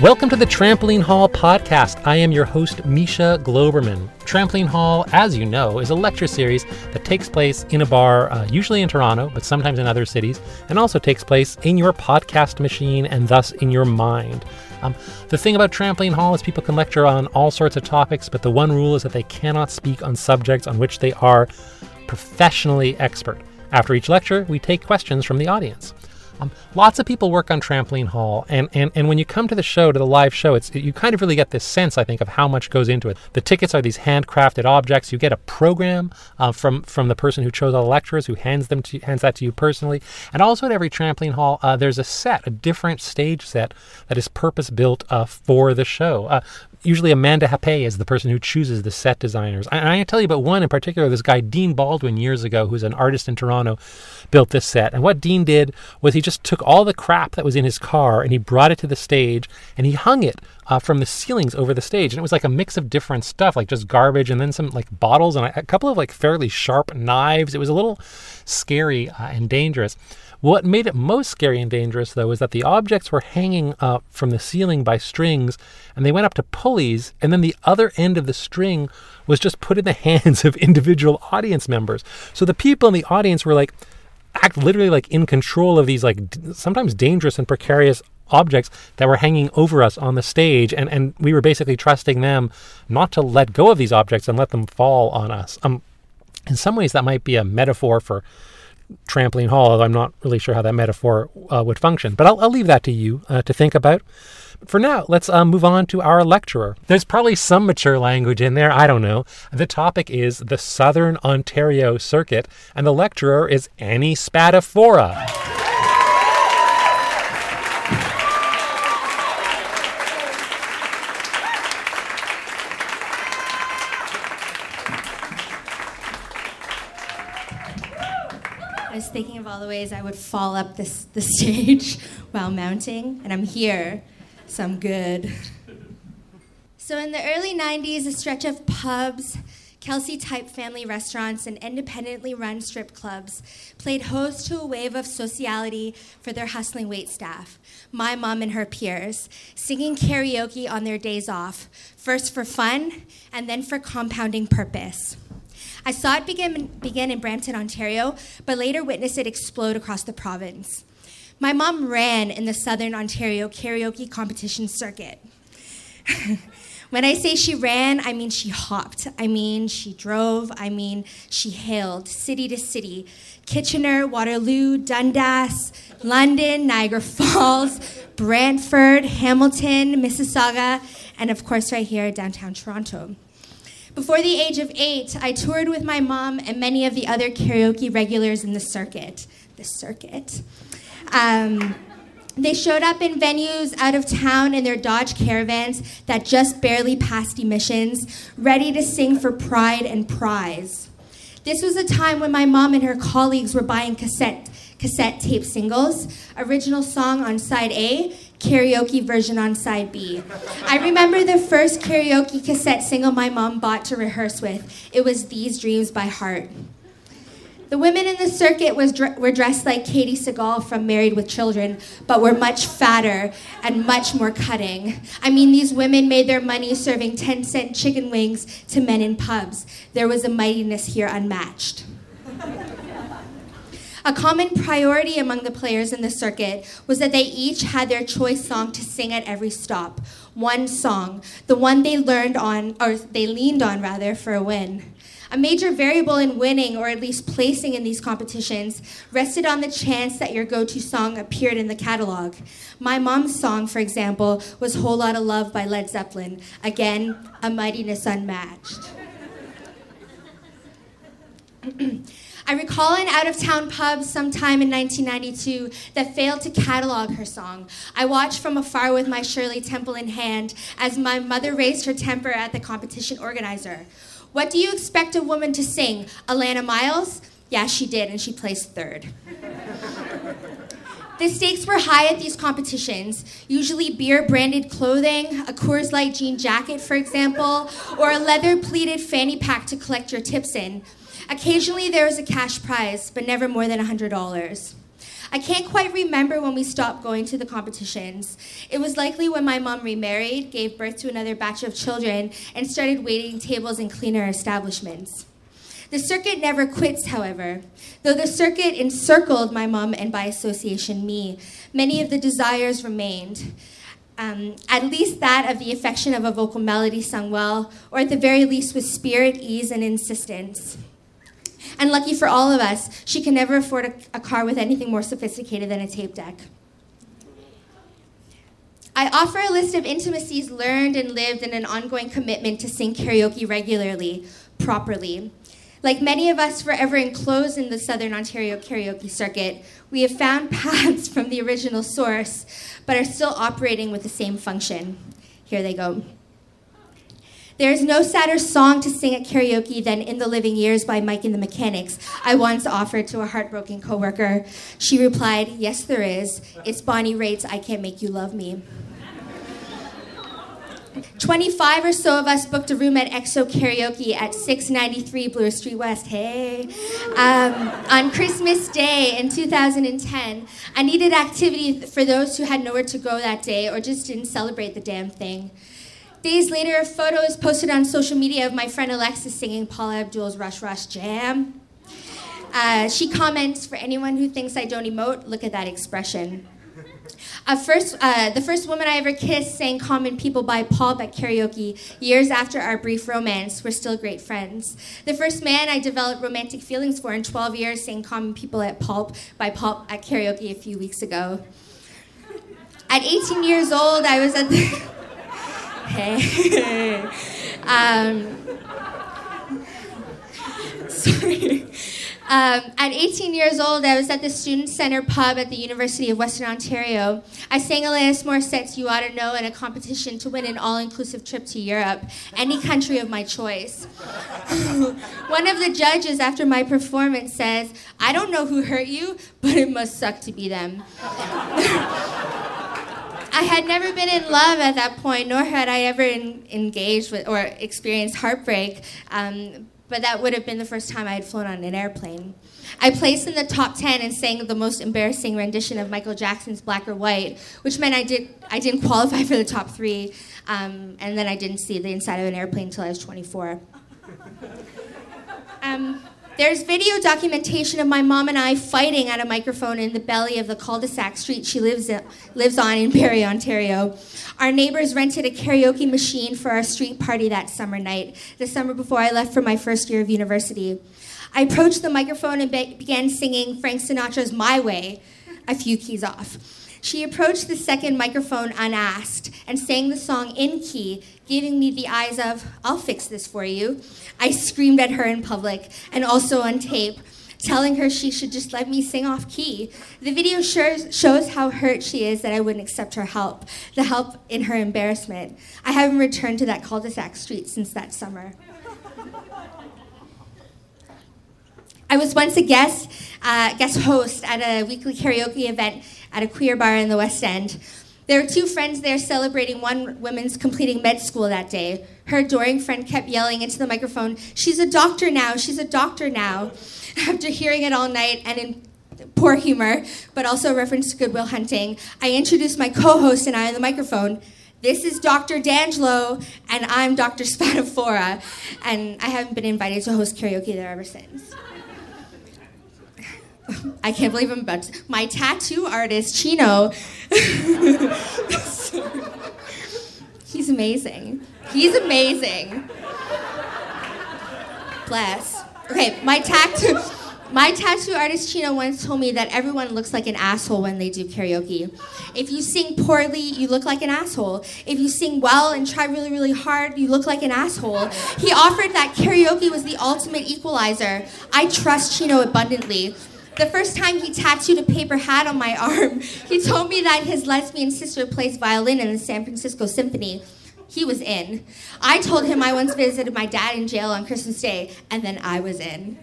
Welcome to the Trampoline Hall podcast. I am your host, Misha Globerman. Trampoline Hall, as you know, is a lecture series that takes place in a bar, usually in Toronto, but sometimes in other cities, and also takes place in your podcast machine and thus in your mind. The thing about Trampoline Hall is people can lecture on all sorts of topics, but the one rule is that they cannot speak on subjects on which they are professionally expert. After each lecture, we take questions from the audience. Lots of people work on Trampoline Hall, and when you come to the show, to the live show, you kind of really get this sense, I think, of how much goes into it. The tickets are these handcrafted objects. You get a program from the person who chose all the lecturers, who hands that to you personally. And also at every Trampoline Hall, there's a different stage set that is purpose-built for the show. Usually Amanda Hapay is the person who chooses the set designers. And I can tell you about one in particular. This guy, Dean Baldwin, years ago, who's an artist in Toronto, built this set. And what Dean did was he just took all the crap that was in his car and he brought it to the stage and he hung it from the ceilings over the stage. And it was like a mix of different stuff, like just garbage and then some like bottles and a couple of like fairly sharp knives. It was a little scary and dangerous. What made it most scary and dangerous, though, is that the objects were hanging up from the ceiling by strings, and they went up to pulleys, and then the other end of the string was just put in the hands of individual audience members. So the people in the audience were like, act literally like in control of these like sometimes dangerous and precarious objects that were hanging over us on the stage, and we were basically trusting them not to let go of these objects and let them fall on us. In some ways, that might be a metaphor for Trampoline Hall, although I'm not really sure how that metaphor would function. But I'll leave that to you to think about. But for now, let's move on to our lecturer. There's probably some mature language in there, I don't know. The topic is the Southern Ontario Circuit, and the lecturer is Anni Spadafora. Thinking of all the ways I would fall up the stage while mounting, and I'm here, so I'm good. So in the early 90s, a stretch of pubs, Kelsey-type family restaurants, and independently run strip clubs played host to a wave of sociality for their hustling waitstaff, my mom and her peers, singing karaoke on their days off, first for fun and then for compounding purpose. I saw it begin in Brampton, Ontario, but later witnessed it explode across the province. My mom ran in the Southern Ontario karaoke competition circuit. When I say she ran, I mean she hopped. I mean she drove. I mean she hailed city to city. Kitchener, Waterloo, Dundas, London, Niagara Falls, Brantford, Hamilton, Mississauga, and of course right here, downtown Toronto. Before the age of 8, I toured with my mom and many of the other karaoke regulars in the circuit. The circuit. They showed up in venues out of town in their Dodge Caravans that just barely passed emissions, ready to sing for pride and prize. This was a time when my mom and her colleagues were buying cassette tape singles, original song on side A, karaoke version on side B. I remember the first karaoke cassette single my mom bought to rehearse with. It was These Dreams by Heart. The women in the circuit were dressed like Katie Sagal from Married with Children, but were much fatter and much more cutting. I mean, these women made their money serving 10-cent chicken wings to men in pubs. There was a mightiness here unmatched. A common priority among the players in the circuit was that they each had their choice song to sing at every stop. One song, the one they leaned on rather, for a win. A major variable in winning, or at least placing in these competitions, rested on the chance that your go-to song appeared in the catalog. My mom's song, for example, was Whole Lot of Love by Led Zeppelin. Again, a mightiness unmatched. I recall an out-of-town pub sometime in 1992 that failed to catalog her song. I watched from afar with my Shirley Temple in hand as my mother raised her temper at the competition organizer. What do you expect a woman to sing? Alanis Miles? Yeah, she did, and she placed third. The stakes were high at these competitions, usually beer-branded clothing, a Coors Light jean jacket, for example, or a leather-pleated fanny pack to collect your tips in. Occasionally, there was a cash prize, but never more than $100. I can't quite remember when we stopped going to the competitions. It was likely when my mom remarried, gave birth to another batch of children, and started waiting tables in cleaner establishments. The circuit never quits, however. Though the circuit encircled my mom and by association me, many of the desires remained. At least that of the affection of a vocal melody sung well, or at the very least with spirit, ease, and insistence. And lucky for all of us, she can never afford a car with anything more sophisticated than a tape deck. I offer a list of intimacies learned and lived in an ongoing commitment to sing karaoke regularly, properly. Like many of us forever enclosed in the Southern Ontario karaoke circuit, we have found paths from the original source, but are still operating with the same function. Here they go. There is no sadder song to sing at karaoke than In the Living Years by Mike and the Mechanics, I once offered to a heartbroken coworker. She replied, yes, there is. It's Bonnie Raitt's I Can't Make You Love Me. 25 or so of us booked a room at XO Karaoke at 693 Bloor Street West, hey. On Christmas Day in 2010, I needed activity for those who had nowhere to go that day or just didn't celebrate the damn thing. Days later, photos posted on social media of my friend Alexis singing Paula Abdul's Rush Rush Jam. She comments, for anyone who thinks I don't emote, look at that expression. The first woman I ever kissed sang Common People by Pulp at karaoke years after our brief romance. We're still great friends. The first man I developed romantic feelings for in 12 years sang Common People by Pulp at karaoke a few weeks ago. At 18 years old, I was at the... Hey. Sorry. At 18 years old, I was at the Student Center pub at the University of Western Ontario. I sang Alanis Morissette's You Oughta Know in a competition to win an all-inclusive trip to Europe, any country of my choice. One of the judges after my performance says, I don't know who hurt you, but it must suck to be them. I had never been in love at that point, nor had I ever engaged with or experienced heartbreak. But that would have been the first time I had flown on an airplane. I placed in the top 10 and sang the most embarrassing rendition of Michael Jackson's Black or White, which meant I didn't qualify for the top 3, and then I didn't see the inside of an airplane until I was 24. There's video documentation of my mom and I fighting at a microphone in the belly of the cul-de-sac street she lives on in Barrie, Ontario. Our neighbors rented a karaoke machine for our street party that summer night, the summer before I left for my first year of university. I approached the microphone and began singing Frank Sinatra's My Way, a few keys off. She approached the second microphone unasked and sang the song in key, giving me the eyes of, I'll fix this for you. I screamed at her in public and also on tape, telling her she should just let me sing off key. The video shows how hurt she is that I wouldn't accept her help, the help in her embarrassment. I haven't returned to that cul-de-sac street since that summer. I was once a guest host at a weekly karaoke event at a queer bar in the West End. There were two friends there celebrating one woman's completing med school that day. Her adoring friend kept yelling into the microphone, she's a doctor now, she's a doctor now. After hearing it all night and in poor humor, but also a reference to Goodwill Hunting, I introduced my co-host and I on the microphone. This is Dr. D'Angelo, and I'm Dr. Spadafora, and I haven't been invited to host karaoke there ever since. I can't believe I'm about to. My tattoo artist, Chino. He's amazing. He's amazing. Bless. Okay, my tattoo artist, Chino, once told me that everyone looks like an asshole when they do karaoke. If you sing poorly, you look like an asshole. If you sing well and try really, really hard, you look like an asshole. He offered that karaoke was the ultimate equalizer. I trust Chino abundantly. The first time he tattooed a paper hat on my arm, he told me that his lesbian sister plays violin in the San Francisco Symphony. He was in. I told him I once visited my dad in jail on Christmas Day, and then I was in.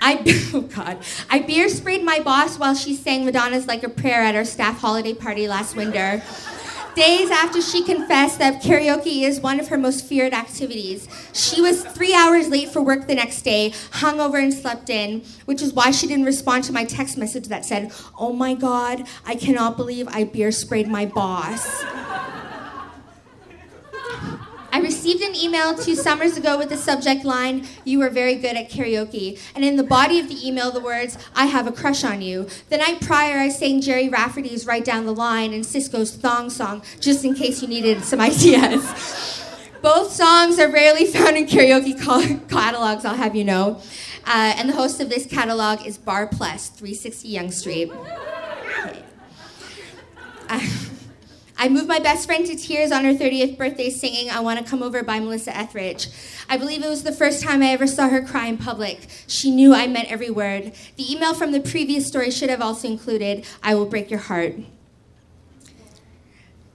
I beer sprayed my boss while she sang Madonna's Like a Prayer at our staff holiday party last winter. Days after she confessed that karaoke is one of her most feared activities. She was 3 hours late for work the next day, hungover and slept in, which is why she didn't respond to my text message that said, "Oh my God, I cannot believe I beer sprayed my boss." I received an email 2 summers ago with the subject line, "You were very good at karaoke," and in the body of the email the words, "I have a crush on you." The night prior, I sang Jerry Rafferty's "Right Down the Line" and Sisqó's "Thong Song," just in case you needed some ideas. Both songs are rarely found in karaoke catalogs, I'll have you know. And the host of this catalog is Bar Plus, 360 Yonge Street. I moved my best friend to tears on her 30th birthday singing "I Want to Come Over" by Melissa Etheridge. I believe it was the first time I ever saw her cry in public. She knew I meant every word. The email from the previous story should have also included, "I will break your heart."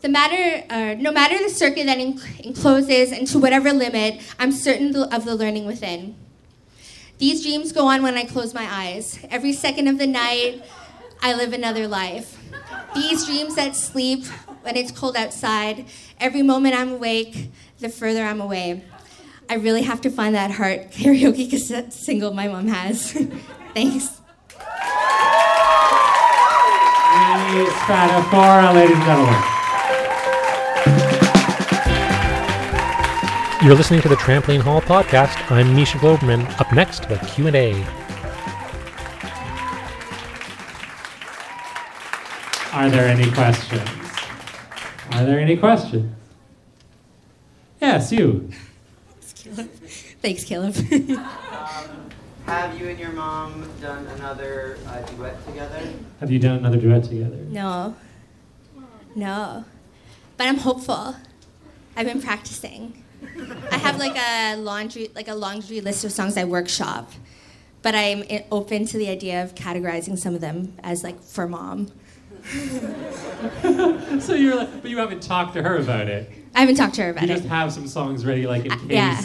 No matter the circuit that encloses and to whatever limit, I'm certain of the learning within. These dreams go on when I close my eyes. Every second of the night, I live another life. These dreams that sleep when it's cold outside, every moment I'm awake, the further I'm away. I really have to find that Heart karaoke cassette single my mom has. Thanks. Anni Spadafora, ladies and gentlemen. You're listening to the Trampoline Hall podcast. I'm Misha Globerman. Up next, the Q&A. Are there any questions? Are there any questions? Yes, you. Thanks, Caleb. Have you and your mom done another duet together? Have you done another duet together? No. But I'm hopeful. I've been practicing. I have like a laundry list of songs I workshop, but I'm open to the idea of categorizing some of them as like for mom. So you're like, but you haven't talked to her about it. I haven't talked to her about it. You just have some songs ready, like in case. Yeah.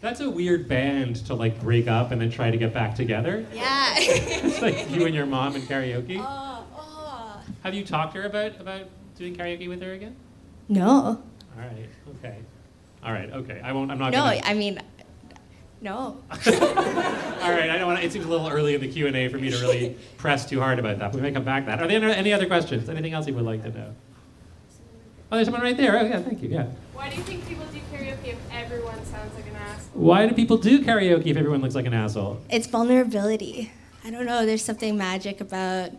That's a weird band to like break up and then try to get back together. Yeah. It's like you and your mom and karaoke. Oh. Have you talked to her about doing karaoke with her again? No. All right. Okay. I'm not gonna. No. All right, it seems a little early in the Q&A for me to really press too hard about that. We may come back to that. Are there any other questions? Anything else you would like to know? Oh, there's someone right there. Oh, yeah, thank you, yeah. Why do you think people do karaoke if everyone sounds like an asshole? Why do people do karaoke if everyone looks like an asshole? It's vulnerability. I don't know, there's something magic about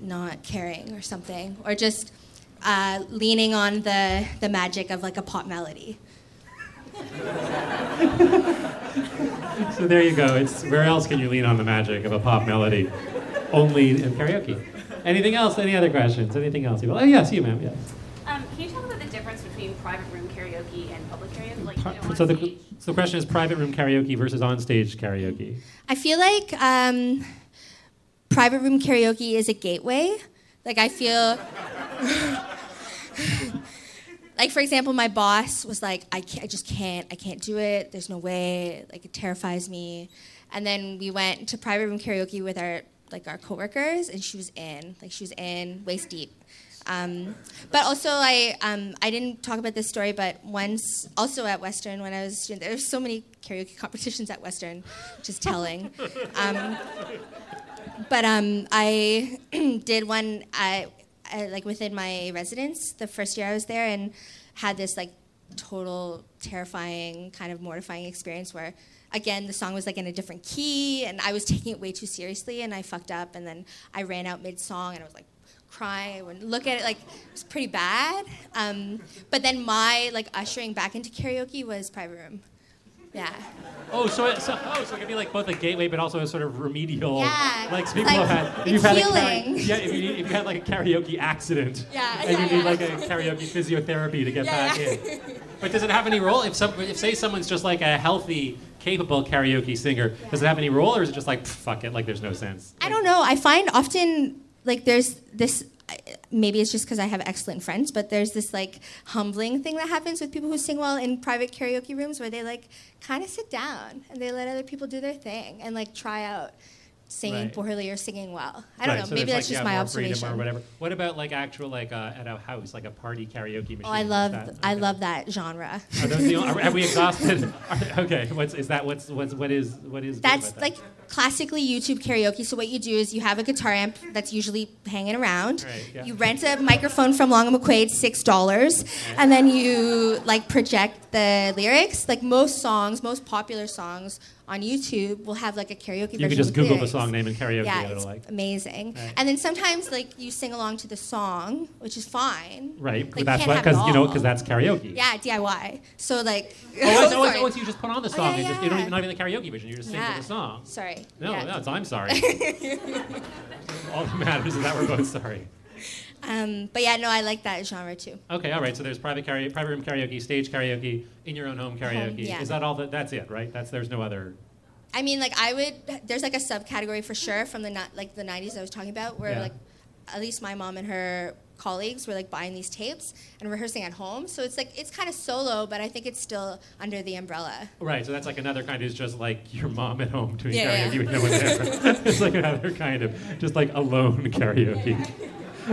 not caring or something, or just leaning on the magic of like a pop melody. So there you go. It's where else can you lean on the magic of a pop melody? Only in karaoke. Anything else? Any other questions? Anything else? Oh, yes, you, ma'am. Yes. Can you talk about the difference between private room karaoke and public karaoke? So the question is private room karaoke versus onstage karaoke. I feel like private room karaoke is a gateway. Like I feel. Like, for example, my boss was like, I just can't do it, there's no way, like, it terrifies me. And then we went to private room karaoke with our coworkers, and she was in, waist deep. But also, I didn't talk about this story, but once, also at Western, when I was a student, there were so many karaoke competitions at Western, which is telling. I did one within my residence, the first year I was there, and had this like total terrifying, kind of mortifying experience where, again, the song was like in a different key, and I was taking it way too seriously, and I fucked up, and then I ran out mid-song, and I was like crying. I wouldn't look at it, like it was pretty bad. But then my like ushering back into karaoke was private room. Yeah. So it could be like both a gateway, but also a sort of remedial. Yeah. Like people have had. Healing. If you had like a karaoke accident. Yeah. And you need like a karaoke physiotherapy to get back in. But does it have any role? If someone's just like a healthy, capable karaoke singer, does it have any role, or is it just like fuck it, like there's no sense? I don't know. I find often like there's this. Maybe it's just because I have excellent friends, but there's this like humbling thing that happens with people who sing well in private karaoke rooms, where they like kind of sit down and they let other people do their thing and like try out. singing poorly or singing well. I don't know. So maybe that's just my observation. Or whatever. What about like actual like at a house, like a party karaoke machine? Oh, I love that genre. Are those the only, are we exhausted? Okay, what is that's like that? Classically YouTube karaoke. So what you do is you have a guitar amp that's usually hanging around. Right, yeah. You rent a microphone from Long & McQuaid, $6, and then you like project the lyrics. Like most songs, most popular songs on YouTube, we'll have like a karaoke version. You can just Google lyrics. The song name and karaoke. Yeah, it's like amazing. Right. And then sometimes like you sing along to the song, which is fine. Right, like, that's because you know because that's karaoke. Yeah, DIY. So like, so you just put on the song and just you don't even have the karaoke version. You just sing to the song. Sorry. No, it's I'm sorry. All that matters is that we're both sorry. But yeah, no, I like that genre too. Okay, all right. So there's private room karaoke, stage karaoke, in your own home karaoke. Is that all? That's it, right? There's no other. I mean, like there's like a subcategory for sure from the '90s I was talking about, where like at least my mom and her colleagues were like buying these tapes and rehearsing at home. So it's like it's kind of solo, but I think it's still under the umbrella. Right. So that's like another kind is just like your mom at home doing karaoke with no one there. It's like another kind of just like alone karaoke. Yeah.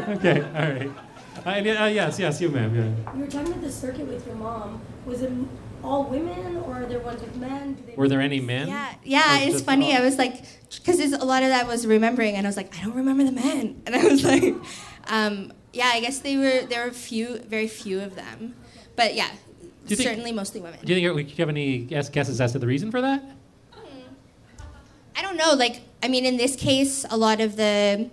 Okay, all right. Yes, you, ma'am. Yeah. You were talking about the circuit with your mom. Was it all women, or are there ones with men? Were there any men? Yeah, it's funny. I was like, because a lot of that was remembering, and I was like, I don't remember the men. And I was like, I guess there were very few of them. But yeah, certainly mostly women. Do you think you have any guesses as to the reason for that? I don't know. Like, I mean, in this case, a lot of the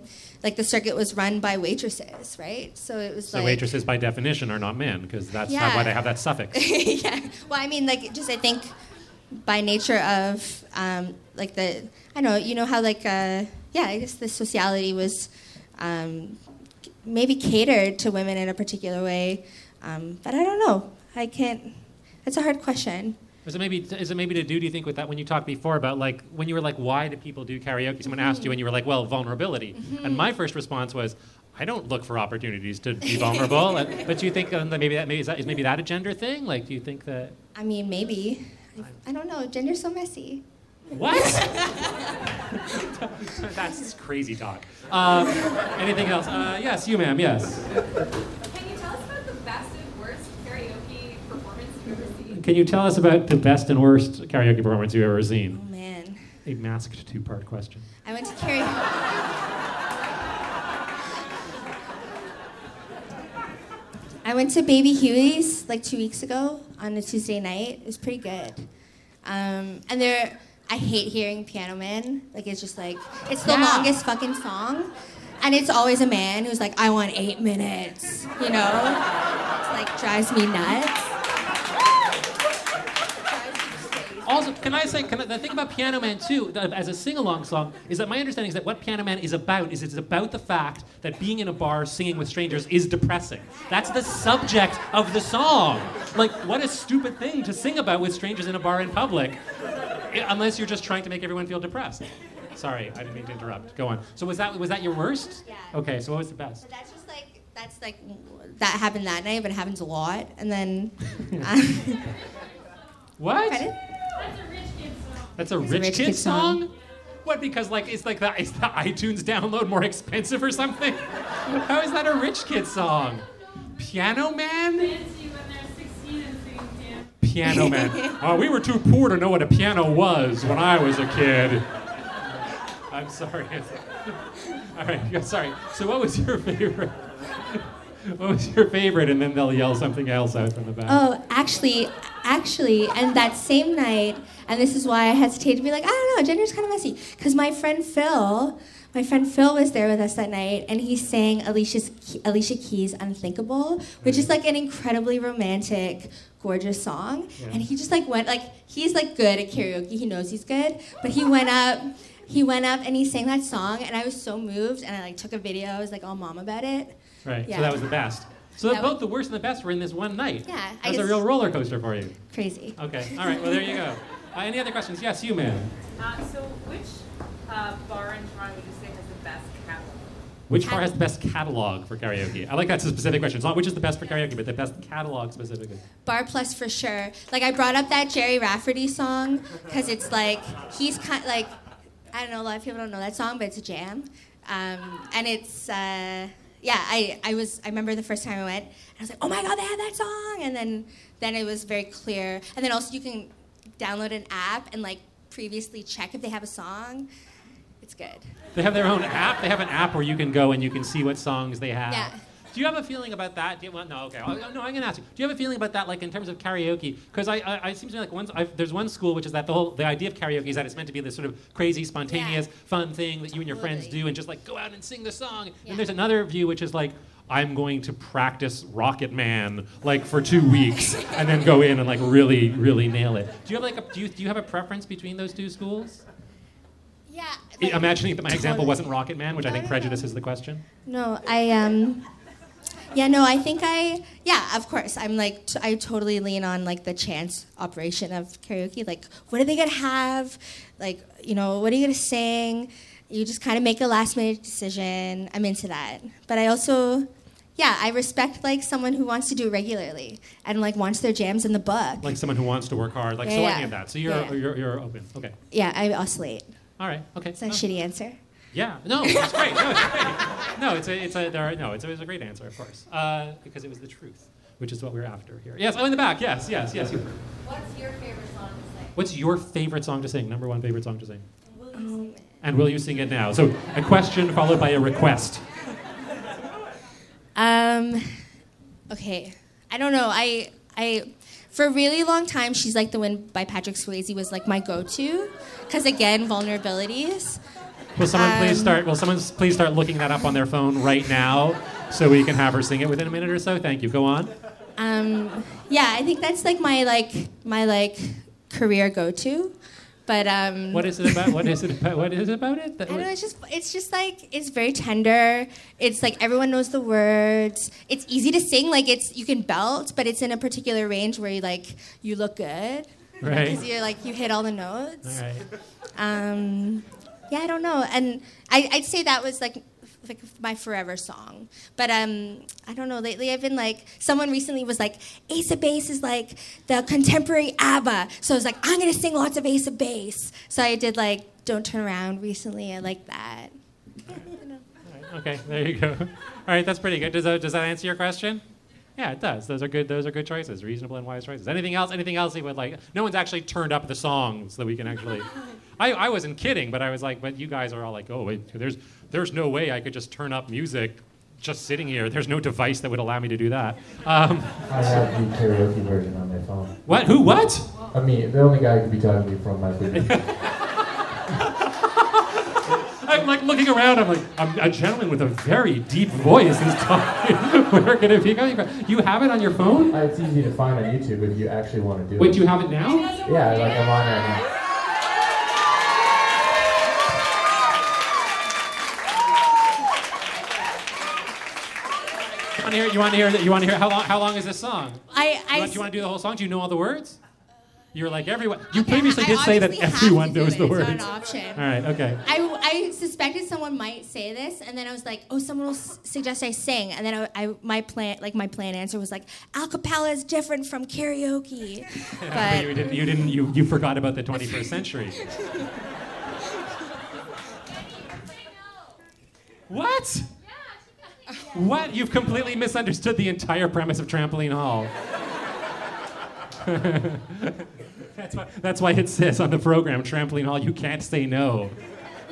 circuit was run by waitresses, right? So it was waitresses by definition are not men, because that's not why they have that suffix. Well, I mean, like, just I think by nature of, like, the... I know, you know how, like, I guess the sociality was maybe catered to women in a particular way. But I don't know. I can't... It's a hard question. Is it maybe to do you think, with that when you talked before about, like, when you were like, why do people do karaoke? Someone asked you and you were like, well, vulnerability. Mm-hmm. And my first response was, I don't look for opportunities to be vulnerable. But do you think that maybe that is a gender thing? Like, do you think that... I mean, maybe. I don't know. Gender's so messy. What? That's crazy talk. Anything else? Yes, you, ma'am, yes. Can you tell us about the best and worst karaoke performance you've ever seen? Oh, man. A masked two-part question. I went to karaoke. I went to Baby Huey's like 2 weeks ago on a Tuesday night. It was pretty good. And I hate hearing Piano Man. Like, it's just like, it's the longest fucking song. And it's always a man who's like, I want 8 minutes, you know? It's like, drives me nuts. Also, the thing about Piano Man, too, as a sing-along song, is that my understanding is that what Piano Man is it's about the fact that being in a bar singing with strangers is depressing. That's the subject of the song. Like, what a stupid thing to sing about with strangers in a bar in public, unless you're just trying to make everyone feel depressed. Sorry, I didn't mean to interrupt. Go on. So was that your worst? Yeah. Okay, so what was the best? But that's just like, that happened that night, but it happens a lot. And then... What? Credit? That's a rich kid song? What? Because like it's like that. Is the iTunes download more expensive or something? How is that a rich kid song? Piano Man. Fancy when they're 16 and singing piano. Piano Man. We were too poor to know what a piano was when I was a kid. I'm sorry. All right. Sorry. So what was your favorite? What was your favorite? And then they'll yell something else out from the back. Oh, actually, and that same night, and this is why I hesitated to be like, I don't know, gender's kind of messy. Because my friend Phil was there with us that night, and he sang Alicia Keys' Unthinkable, which is like an incredibly romantic, gorgeous song. Yeah. And he just like went, like, he's like good at karaoke, he knows he's good, but he went up and he sang that song, and I was so moved, and I like took a video, I was like all mom about it. Right, So that was the best. So both the worst and the best were in this one night. Yeah. That was a real roller coaster for you. Crazy. Okay, all right, well, there you go. Any other questions? Yes, you, ma'am. So which bar in Toronto would you say has the best catalog? Which bar has the best catalog for karaoke? I like that's a specific question. It's not which is the best for karaoke, but the best catalog specifically. Bar Plus for sure. Like, I brought up that Jerry Rafferty song because it's like, he's kind like... I don't know, a lot of people don't know that song, but it's a jam. And it's, yeah, I remember the first time I went, and I was like, oh my God, they have that song. And then it was very clear. And then also you can download an app and like previously check if they have a song. It's good. They have their own app? They have an app where you can go and you can see what songs they have. Yeah. Do you have a feeling about that? Do you, well, no, okay. No, I'm going to ask you. Do you have a feeling about that, like in terms of karaoke? Because I seems to me like there's one school which is that the idea of karaoke is that it's meant to be this sort of crazy, spontaneous, fun thing that you and your friends do and just like go out and sing the song. Yeah. And there's another view which is like, I'm going to practice Rocket Man like for 2 weeks and then go in and like really, really nail it. Do you have like do you have a preference between those two schools? Yeah. Like, imagining that my example wasn't Rocket Man, which I think prejudices the question. No, yeah, no, I think of course. I'm like, I totally lean on like the chance operation of karaoke. Like, what are they gonna have? Like, you know, what are you gonna sing? You just kind of make a last minute decision. I'm into that. But I also, I respect like someone who wants to do it regularly and like wants their jams in the book. Like someone who wants to work hard, like any of that. So you're open, okay. Yeah, I oscillate. All right, okay. It's a shitty answer. Yeah, no, it's great. No, it's great. No, it's a great answer, of course, because it was the truth, which is what we're after here. Yes, in the back. Yes. What's your favorite song to sing? What's your favorite song to sing? Number one favorite song to sing. And will you sing it? And will you sing it now? So a question followed by a request. Okay, I don't know. I for a really long time, She's Like the Wind by Patrick Swayze was like my go-to, because again, vulnerabilities. Will someone please start looking that up on their phone right now so we can have her sing it within a minute or so? Thank you. Go on. Yeah, I think that's like my career go-to. But What is it about it? I don't know, it's just like it's very tender. It's like everyone knows the words. It's easy to sing, like you can belt, but it's in a particular range where you look good. Right. Because you're you hit all the notes. All right. Yeah, I don't know, and I'd say that was like my forever song. But I don't know. Lately, I've been someone recently was like, Ace of Base is like the contemporary ABBA. So I was like, I'm gonna sing lots of Ace of Base. So I did Don't Turn Around recently. I like that. All right. All right. Okay, there you go. All right, that's pretty good. Does that answer your question? Yeah, it does. Those are good choices, reasonable and wise choices. Anything else he would like? No one's actually turned up the songs that we can actually. I wasn't kidding, but I was like, but you guys are all like, oh wait, there's no way I could just turn up music just sitting here. There's no device that would allow me to do that. I have the karaoke version on my phone. What? Who? What? I mean, the only guy who could be talking to me from my phone. I'm looking around. I'm a gentleman with a very deep voice is talking. Where could it be coming from? You have it on your phone? It's easy to find on YouTube if you actually want to do it. Wait, you have it now? Yeah, I'm on it now. You want to hear how long is this song? Do you want to do the whole song? Do you know all the words? You're like everyone. You previously did say that everyone knows the words. It's not an option. All right, okay. I suspected someone might say this, and then I was like, oh, someone will suggest I sing, and then my plan answer was a cappella is different from karaoke. But you forgot about the 21st century. What? What? You've completely misunderstood the entire premise of Trampoline Hall. That's why it says on the program, Trampoline Hall, you can't say no.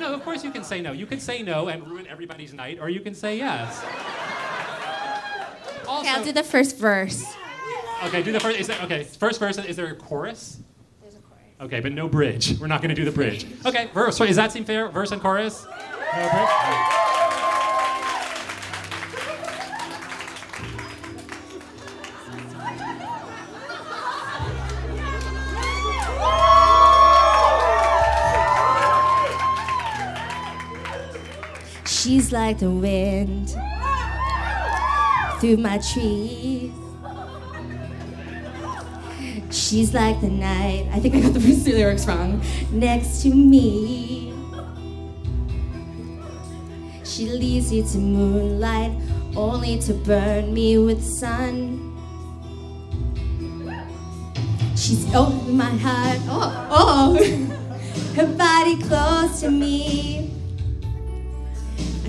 No, of course you can say no. You can say no and ruin everybody's night, or you can say yes. Also, okay, I'll do the first verse. Okay, do the first. First verse. Is there a chorus? There's a chorus. Okay, but no bridge. We're not going to do the bridge. Okay, verse. Does that seem fair? Verse and chorus? No bridge? She's like the wind through my trees. She's like the night. I think I got the lyrics wrong. Next to me. She leaves you to moonlight, only to burn me with sun. She's opened my heart. Oh. her body close to me. I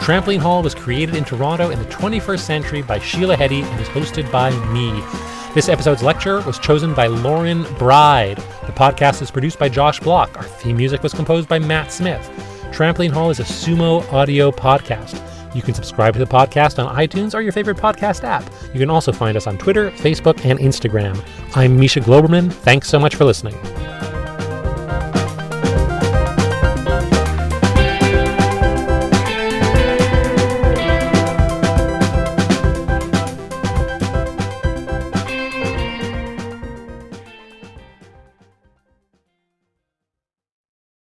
Trampoline Hall was created in Toronto in the 21st century by Sheila Hedy and is hosted by me. This episode's lecturer was chosen by Lauren Bride. The podcast is produced by Josh Block. Our theme music was composed by Matt Smith. Trampoline Hall is a Sumo audio podcast. You can subscribe to the podcast on iTunes or your favorite podcast app. You can also find us on Twitter, Facebook, and Instagram. I'm Misha Globerman. Thanks so much for listening.